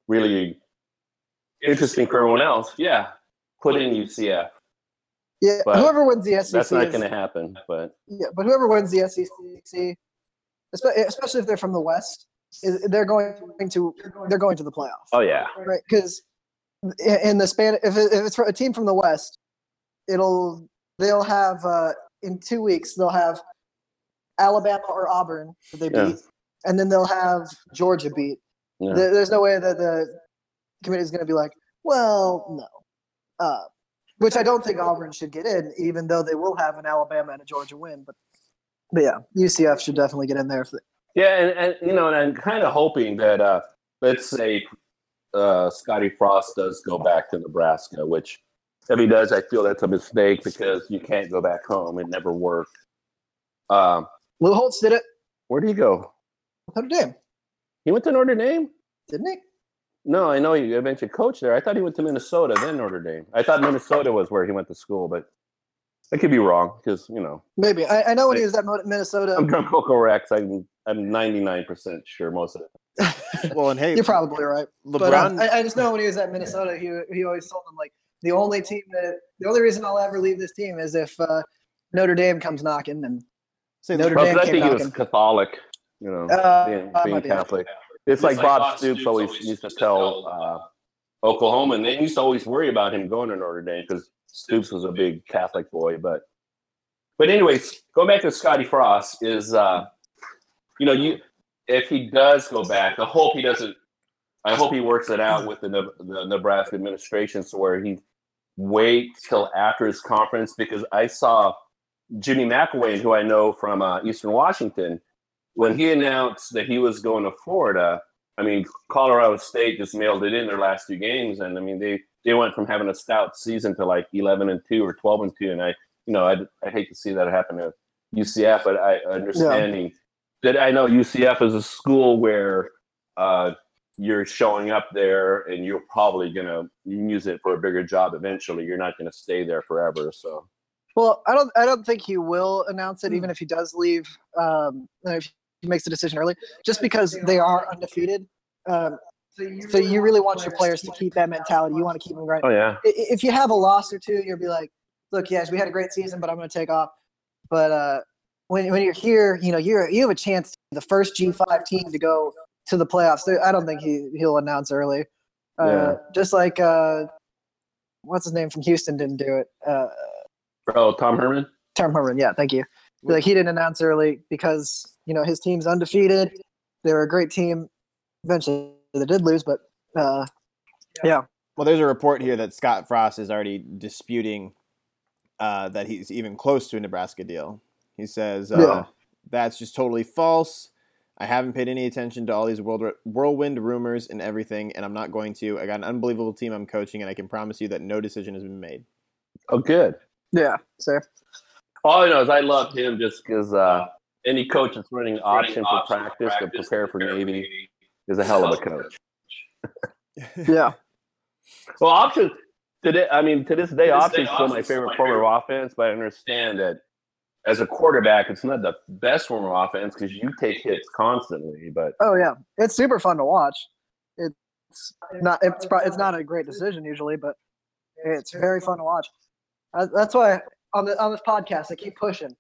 really interesting for everyone else, yeah, put in UCF. Yeah, but whoever wins the SEC. That's not going to happen. But yeah, but whoever wins the SEC, especially if they're from the West, they're going to the playoffs. Oh yeah, right. Because in the Spanish, if it's a team from the West, they'll have in 2 weeks they'll have Alabama or Auburn that they beat, and then they'll have Georgia beat. Yeah. There's no way that the committee is going to be like, well, no, which I don't think Auburn should get in, even though they will have an Alabama and a Georgia win. But yeah, UCF should definitely get in there. And you know, and I'm kind of hoping that let's say Scotty Frost does go back to Nebraska, which if he does, I feel that's a mistake because you can't go back home. It never worked. Lou Holtz did it. Where did he go? Notre Dame. He went to Notre Dame, didn't he? No, I know you mentioned coach there. I thought he went to Minnesota, then Notre Dame. I thought Minnesota was where he went to school, but I could be wrong because, you know. Maybe. I know when he was at Minnesota. I'm drunk Coco-Rex. I'm 99% sure most of it. Well, and hey. You're probably right. LeBron. But, I just know when he was at Minnesota, he always told them, like, the only reason I'll ever leave this team is if Notre Dame comes knocking. And Notre Dame came knocking. I think he was Catholic, you know, being Catholic. Be. It's like Bob Stoops always used to tell Oklahoma, and they used to always worry about him going to Notre Dame because Stoops was a big Catholic boy. But anyways, going back to Scotty Frost is, you know, if he does go back, I hope he doesn't. I hope he works it out with the Nebraska administration so where he waits till after his conference, because I saw Jimmy McElwain, who I know from Eastern Washington. When he announced that he was going to Florida, I mean, Colorado State just mailed it in their last two games. And I mean, they went from having a stout season to like 11-2 or 12-2. And I hate to see that happen to UCF, but I understanding that I know UCF is a school where you're showing up there and you're probably going to use it for a bigger job eventually. You're not going to stay there forever. So, well, I don't think he will announce it, even if he does leave. If he makes the decision early, just because they are undefeated. So you really want your players to keep that mentality. You want to keep them grinding. Oh, yeah. If you have a loss or two, you'll be like, look, yes, we had a great season, but I'm going to take off. But when you're here, you know, you have a chance to be the first G5 team to go to the playoffs. So I don't think he'll announce early. Just like what's his name from Houston didn't do it. Tom Herman? Tom Herman, yeah, thank you. Like, he didn't announce early because, you know, his team's undefeated. They were a great team. Eventually, they did lose, but, yeah. Well, there's a report here that Scott Frost is already disputing that he's even close to a Nebraska deal. He says That's just totally false. I haven't paid any attention to all these whirlwind rumors and everything, and I'm not going to. I got an unbelievable team I'm coaching, and I can promise you that no decision has been made. Oh, good. Yeah, safe. All I know is I love him just because any coach that's running option for practice to prepare for Navy is a hell of a coach. Yeah. Well, options today. I mean, to this day, options still my favorite form of offense, but I understand that as a quarterback, it's not the best form of offense because you take hits constantly. But oh yeah, it's super fun to watch. It's not a great decision usually, but it's very fun to watch. That's why on this podcast, I keep pushing.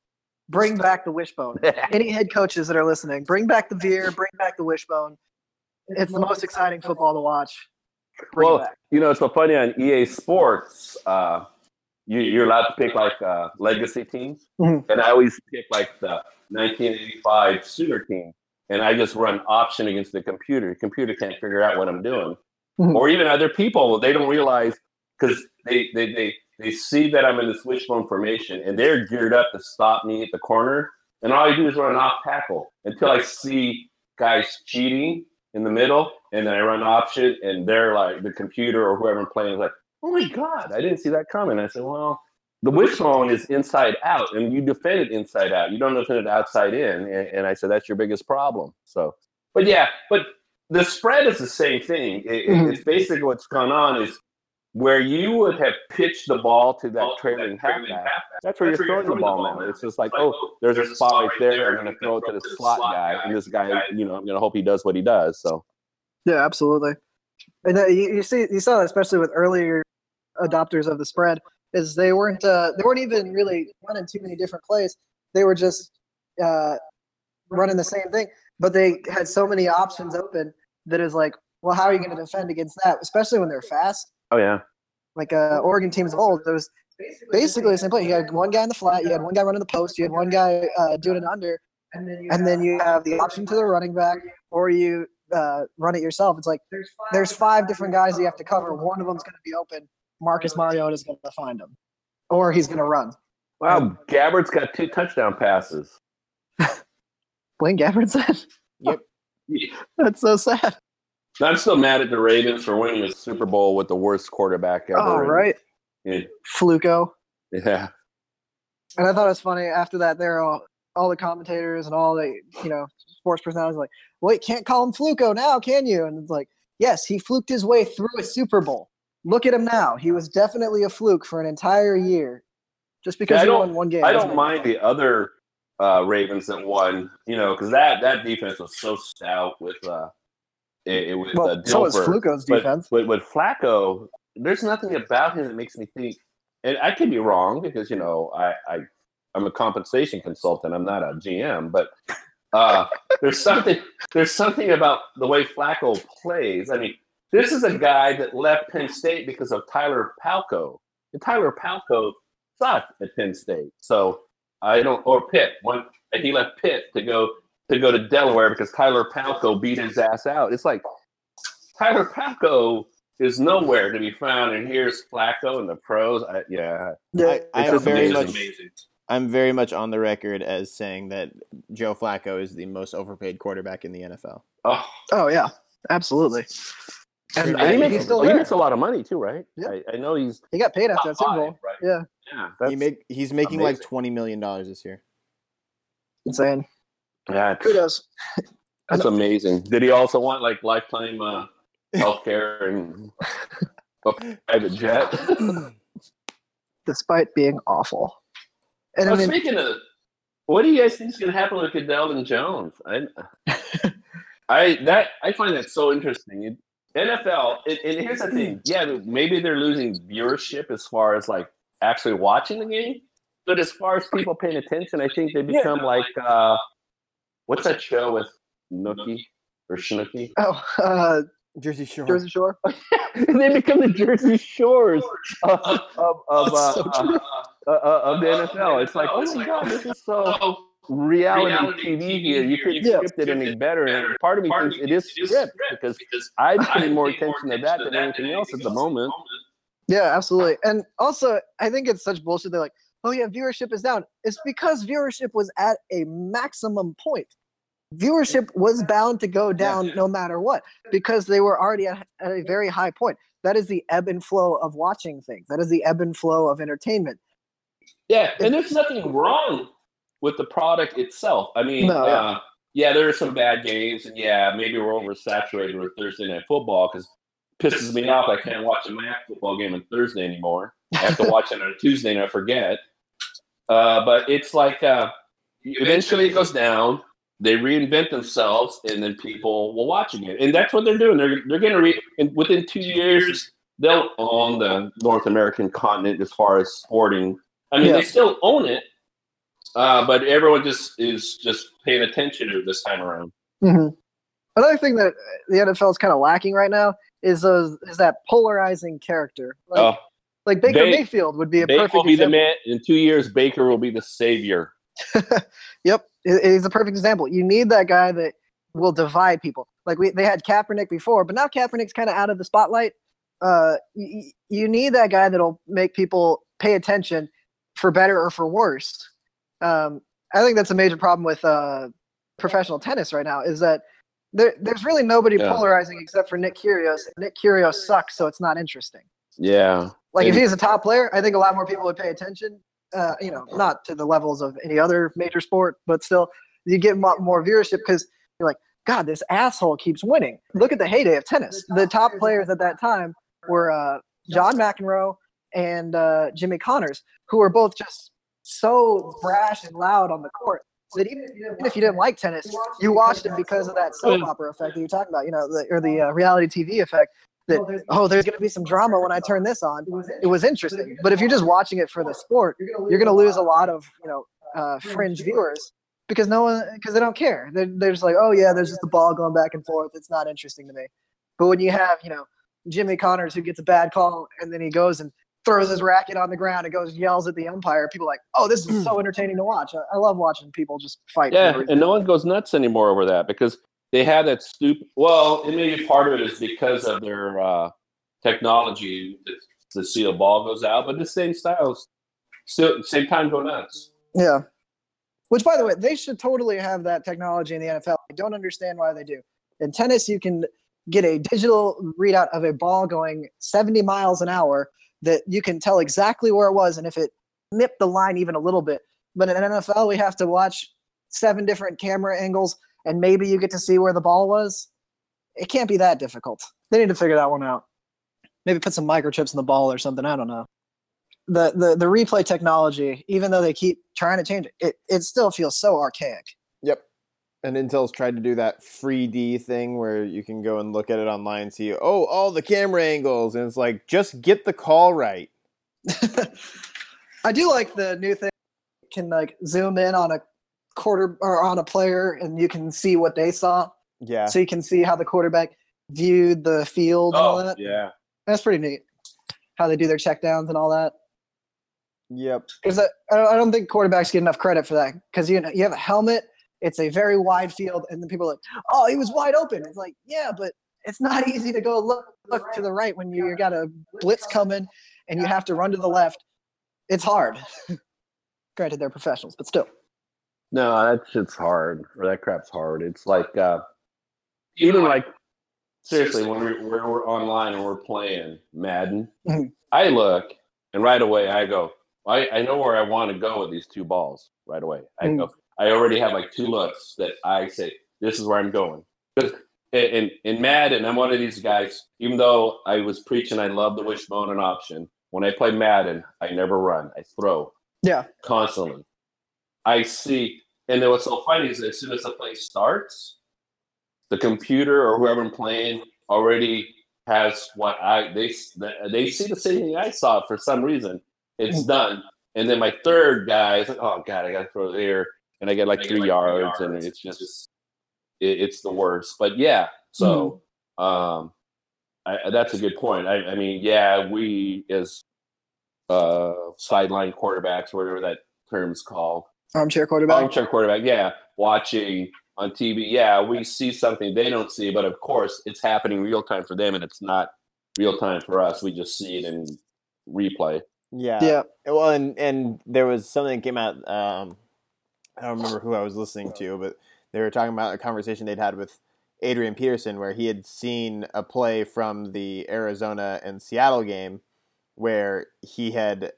Bring back the wishbone. Any head coaches that are listening, bring back the veer, bring back the wishbone. It's the most exciting football to watch. Well, you know, it's so funny on EA Sports, you're allowed to pick like legacy teams. Mm-hmm. And I always pick like the 1985 Sooner team. And I just run option against the computer. The computer can't figure out what I'm doing. Mm-hmm. Or even other people, they don't realize because they see that I'm in this wishbone formation, and they're geared up to stop me at the corner. And all I do is run off tackle until I see guys cheating in the middle, and then I run option, and they're like the computer or whoever I'm playing is like, oh, my God, I didn't see that coming. I said, well, the wishbone is inside out, and you defend it inside out. You don't defend it outside in. And I said, that's your biggest problem. So, but, yeah, but the spread is the same thing. It's basically what's gone on is where you would have pitched the ball to that trailing halfback, that's where you're throwing the ball now. It's just like, oh, there's a spot right there. I'm going to throw it to the slot guy. And this guy, you know, I'm going to hope he does what he does. So, yeah, absolutely. And you saw that especially with earlier adopters of the spread, is they weren't even really running too many different plays. They were just running the same thing, but they had so many options open that is like, well, how are you going to defend against that, especially when they're fast? Oh, yeah. Like Oregon teams of old, it was basically the same play. You had one guy in the flat. You had one guy running the post. You had one guy doing an under. And then you have the option to the running back, or you run it yourself. It's like there's five different guys you have to cover. One of them's going to be open. Marcus Mariota is going to find him, or he's going to run. Wow, Gabbard's got 2 touchdown passes. Blaine Gabbard said? Yep. That's so sad. I'm still mad at the Ravens for winning the Super Bowl with the worst quarterback ever. All right. Yeah. Fluco. Yeah. And I thought it was funny. After that, there all the commentators and all the, you know, sports personalities were like, well, you can't call him Fluco now, can you? And it's like, yes, he fluked his way through a Super Bowl. Look at him now. He was definitely a fluke for an entire year just because he won one game. I don't mind the other Ravens that won, you know, because that defense was so stout with – It was Dilfer. So was Flacco's defense. But with Flacco, there's nothing about him that makes me think. And I could be wrong because, you know, I'm a compensation consultant. I'm not a GM. But there's something about the way Flacco plays. I mean, this is a guy that left Penn State because of Tyler Palco. And Tyler Palco sucked at Penn State. So I don't – or Pitt. He left Pitt to go to Delaware because Tyler Palco beat his ass out. It's like Tyler Palco is nowhere to be found, and here's Flacco and the pros. I'm very much on the record as saying that Joe Flacco is the most overpaid quarterback in the NFL. Oh yeah, absolutely. And he makes a lot of money too, right? Yeah. I know he got paid after that Super Bowl. Right? Yeah. He's making amazing. Like $20 million this year. Insane. Yeah, kudos. That's amazing. Did he also want like lifetime healthcare and a private jet? Despite being awful. And speaking of, what do you guys think is going to happen with Goodell and Jones? I find that so interesting. NFL, and here's the thing. Yeah, maybe they're losing viewership as far as like actually watching the game, but as far as people paying attention, I think they become what's that show with Nookie or Schnookie? Oh, Jersey Shore. Jersey Shore. They become the Jersey Shores of the NFL. It's like, oh my God, this is so reality TV here. You couldn't script it any better. And part of me thinks it is script because I'm paying more attention to that than anything else at the moment. Yeah, absolutely. And also, I think it's such bullshit. They're like, oh yeah, viewership is down. It's because viewership was at a maximum point. Viewership was bound to go down no matter what, because they were already at a very high point. That is the ebb and flow of watching things. That is the ebb and flow of entertainment. Yeah, and there's nothing wrong with the product itself. I mean, yeah, there are some bad games, and yeah, maybe we're oversaturated with Thursday Night Football, because it pisses me off I can't watch a MAC football game on Thursday anymore. I have to watch it on a Tuesday, and I forget. But it's like eventually it goes down. They reinvent themselves, and then people will watch again. And that's what they're doing. They're going to and within 2 years, they'll own the North American continent as far as sporting. I mean, they still own it, but everyone just is just paying attention to it this time around. Mm-hmm. Another thing that the NFL is kind of lacking right now is that polarizing character. Like Baker Mayfield would be a perfect example. Baker will be the man. In 2 years, Baker will be the savior. Yep. He's a perfect example. You need that guy that will divide people. Like they had Kaepernick before, but now Kaepernick's kind of out of the spotlight. You need that guy that'll make people pay attention, for better or for worse. I think that's a major problem with professional tennis right now, is that there's really nobody polarizing except for Nick Kyrgios. Nick Kyrgios sucks, so it's not interesting. Yeah. Like if he's a top player, I think a lot more people would pay attention. Not to the levels of any other major sport, but still, you get more viewership because you're like, God, this asshole keeps winning. Look at the heyday of tennis. The top players at that time were John McEnroe and Jimmy Connors, who were both just so brash and loud on the court that even if you didn't like tennis, you watched it because of that soap opera effect that you're talking about, or the reality TV effect. That, there's going to be some drama when I turn this on. It was interesting. But if you're just watching it for the sport, you're going to lose a lot of fringe viewers because they don't care. They're just like, oh yeah, there's just the ball going back and forth. It's not interesting to me. But when you have Jimmy Connors who gets a bad call and then he goes and throws his racket on the ground and goes and yells at the umpire, people are like, oh, this is so entertaining to watch. I love watching people just fight. Yeah, and no one goes nuts anymore over that because they had that stupid. Well, and maybe part of it is because of their technology. The seal ball goes out, but the same styles, still same time go nuts. Yeah, which by the way, they should totally have that technology in the NFL. I don't understand why they do. In tennis, you can get a digital readout of a ball going 70 miles an hour that you can tell exactly where it was and if it nipped the line even a little bit. But in NFL, we have to watch 7 different camera angles. And maybe you get to see where the ball was. It can't be that difficult. They need to figure that one out. Maybe put some microchips in the ball or something. I don't know. The replay technology, even though they keep trying to change it, it still feels so archaic. Yep. And Intel's tried to do that 3D thing where you can go and look at it online and see, oh, all the camera angles. And it's like, just get the call right. I do like the new thing. You can zoom in on a quarter or on a player and you can see what they saw. Yeah. So you can see how the quarterback viewed the field and all that. Yeah. That's pretty neat. How they do their checkdowns and all that. Yep. Because I don't think quarterbacks get enough credit for that. Because you have a helmet, it's a very wide field, and then people are like, oh, he was wide open. It's like, yeah, but it's not easy to go look to the right when you got a blitz coming and you have to run to the left. It's hard. Granted, they're professionals, but still. No, that shit's hard. Or that crap's hard. It's like, even like, seriously, when we're online and we're playing Madden, I look, and right away I go, I know where I want to go with these 2 balls right away. I already have like 2 looks that I say, this is where I'm going. Because in Madden, I'm one of these guys, even though I was preaching I love the wishbone and option, when I play Madden, I never run. I throw. Yeah. Constantly. I see, and then what's so funny is as soon as the play starts, the computer or whoever I'm playing already has what they see the same thing I saw for some reason. It's done, and then my third guy is like, "Oh God, I got to throw it here," and I get like 3 yards, and it's just it's the worst. But yeah, so that's a good point. I mean, yeah, we as sideline quarterbacks, whatever that term is called. Armchair quarterback, yeah. Watching on TV, yeah, we see something they don't see, but of course it's happening real time for them and it's not real time for us. We just see it in replay. Yeah. Yeah. Well, and there was something that came out. I don't remember who I was listening to, but they were talking about a conversation they'd had with Adrian Peterson, where he had seen a play from the Arizona and Seattle game where he had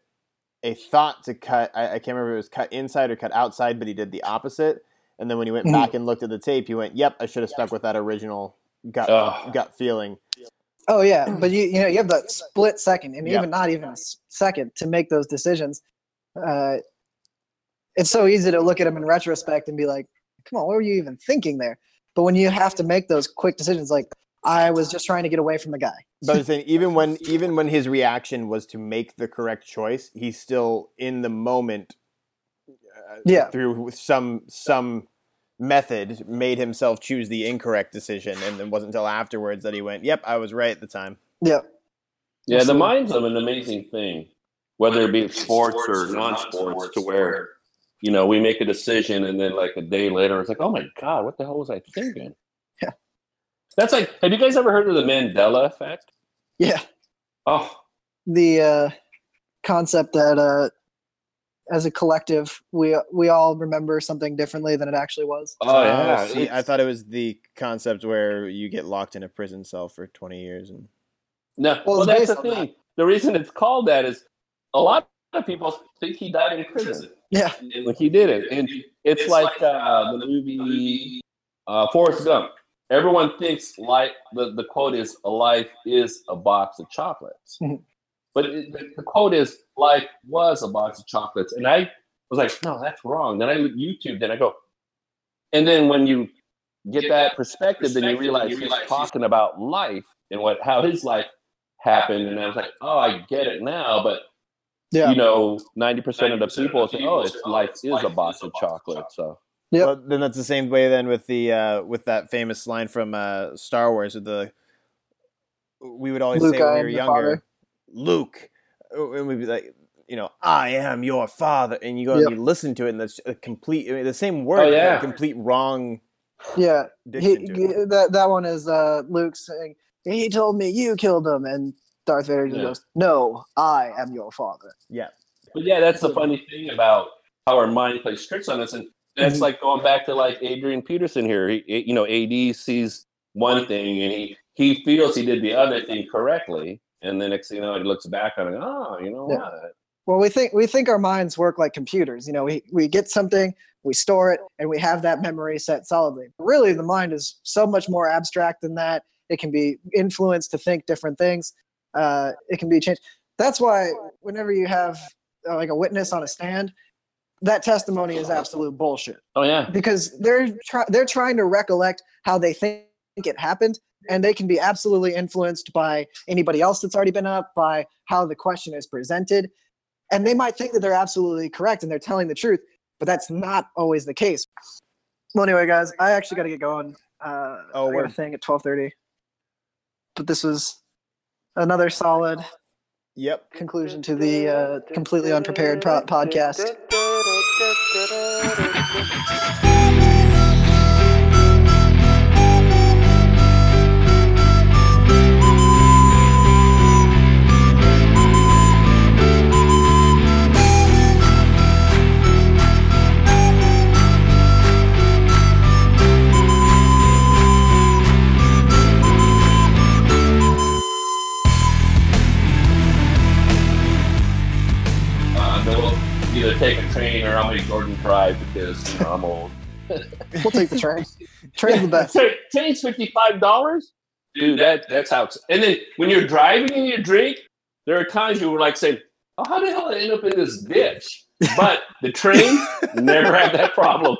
a thought to cut. I can't remember if it was cut inside or cut outside, but he did the opposite. And then when he went back and looked at the tape, he went, "Yep, I should have stuck with that original gut feeling." Oh yeah, but you know you have that split second, and even not even a second to make those decisions. It's so easy to look at them in retrospect and be like, "Come on, what were you even thinking there?" But when you have to make those quick decisions, like I was just trying to get away from the guy. But I was saying, even when his reaction was to make the correct choice, he's still in the moment. Through some method, made himself choose the incorrect decision, and it wasn't until afterwards that he went, "Yep, I was right at the time." Yeah. The mind's an amazing thing, whether it be sports or non-sports, to where we make a decision, and then like a day later, it's like, "Oh my god, what the hell was I thinking?" Yeah, that's like. Have you guys ever heard of the Mandela effect? Yeah. Oh, the concept that as a collective, we all remember something differently than it actually was. Oh yeah, see, I thought it was the concept where you get locked in a prison cell for 20 years. And no, well that's the thing. That. The reason it's called that is a lot of people think he died in prison. Yeah, like he did it, and it's like the movie Forrest Gump. Everyone thinks like the quote is, "A life is a box of chocolates." But the quote is, "Life was a box of chocolates." And I was like, "No, that's wrong." Then I YouTubed and I go, and then when you get that perspective, then you realize he's talking about life and how his life happened. And I was like, "Oh, I get it now." But, 90% of the people say, "Oh, it's life is a box of chocolates." So. Yep. Well, then that's the same way then with the with that famous line from Star Wars. We would always say when we were younger. Father. Luke, and we'd be like, "I am your father," and you go and you listen to it, and that's a complete the same word, complete wrong. Yeah, that one is Luke saying, "He told me you killed him," and Darth Vader just goes, "No, I am your father." Yeah, but that's the funny thing about how our mind plays tricks on us, and that's like going back to like Adrian Peterson here. He, AD sees one thing and he feels he did the other thing correctly. And then next thing you know, it looks back on it. Oh, what? Well, we think our minds work like computers. We get something, we store it, and we have that memory set solidly. But really, the mind is so much more abstract than that. It can be influenced to think different things. It can be changed. That's why whenever you have like a witness on a stand, that testimony is absolute bullshit. Oh yeah, because they're trying to recollect how they think it happened. And they can be absolutely influenced by anybody else that's already been up, by how the question is presented. And they might think that they're absolutely correct and they're telling the truth, but that's not always the case. Well, anyway, guys, I actually got to get going. I got a thing at 12:30. But this was another solid conclusion to the completely unprepared podcast. Either take a train or I'll make Jordan cry because I'm old. We'll take the train. Train's the best. Train's $55? Dude, that's how it's. And then when you're driving and you drink, there are times you would like say, "Oh, how the hell did I end up in this ditch?" But the train never had that problem.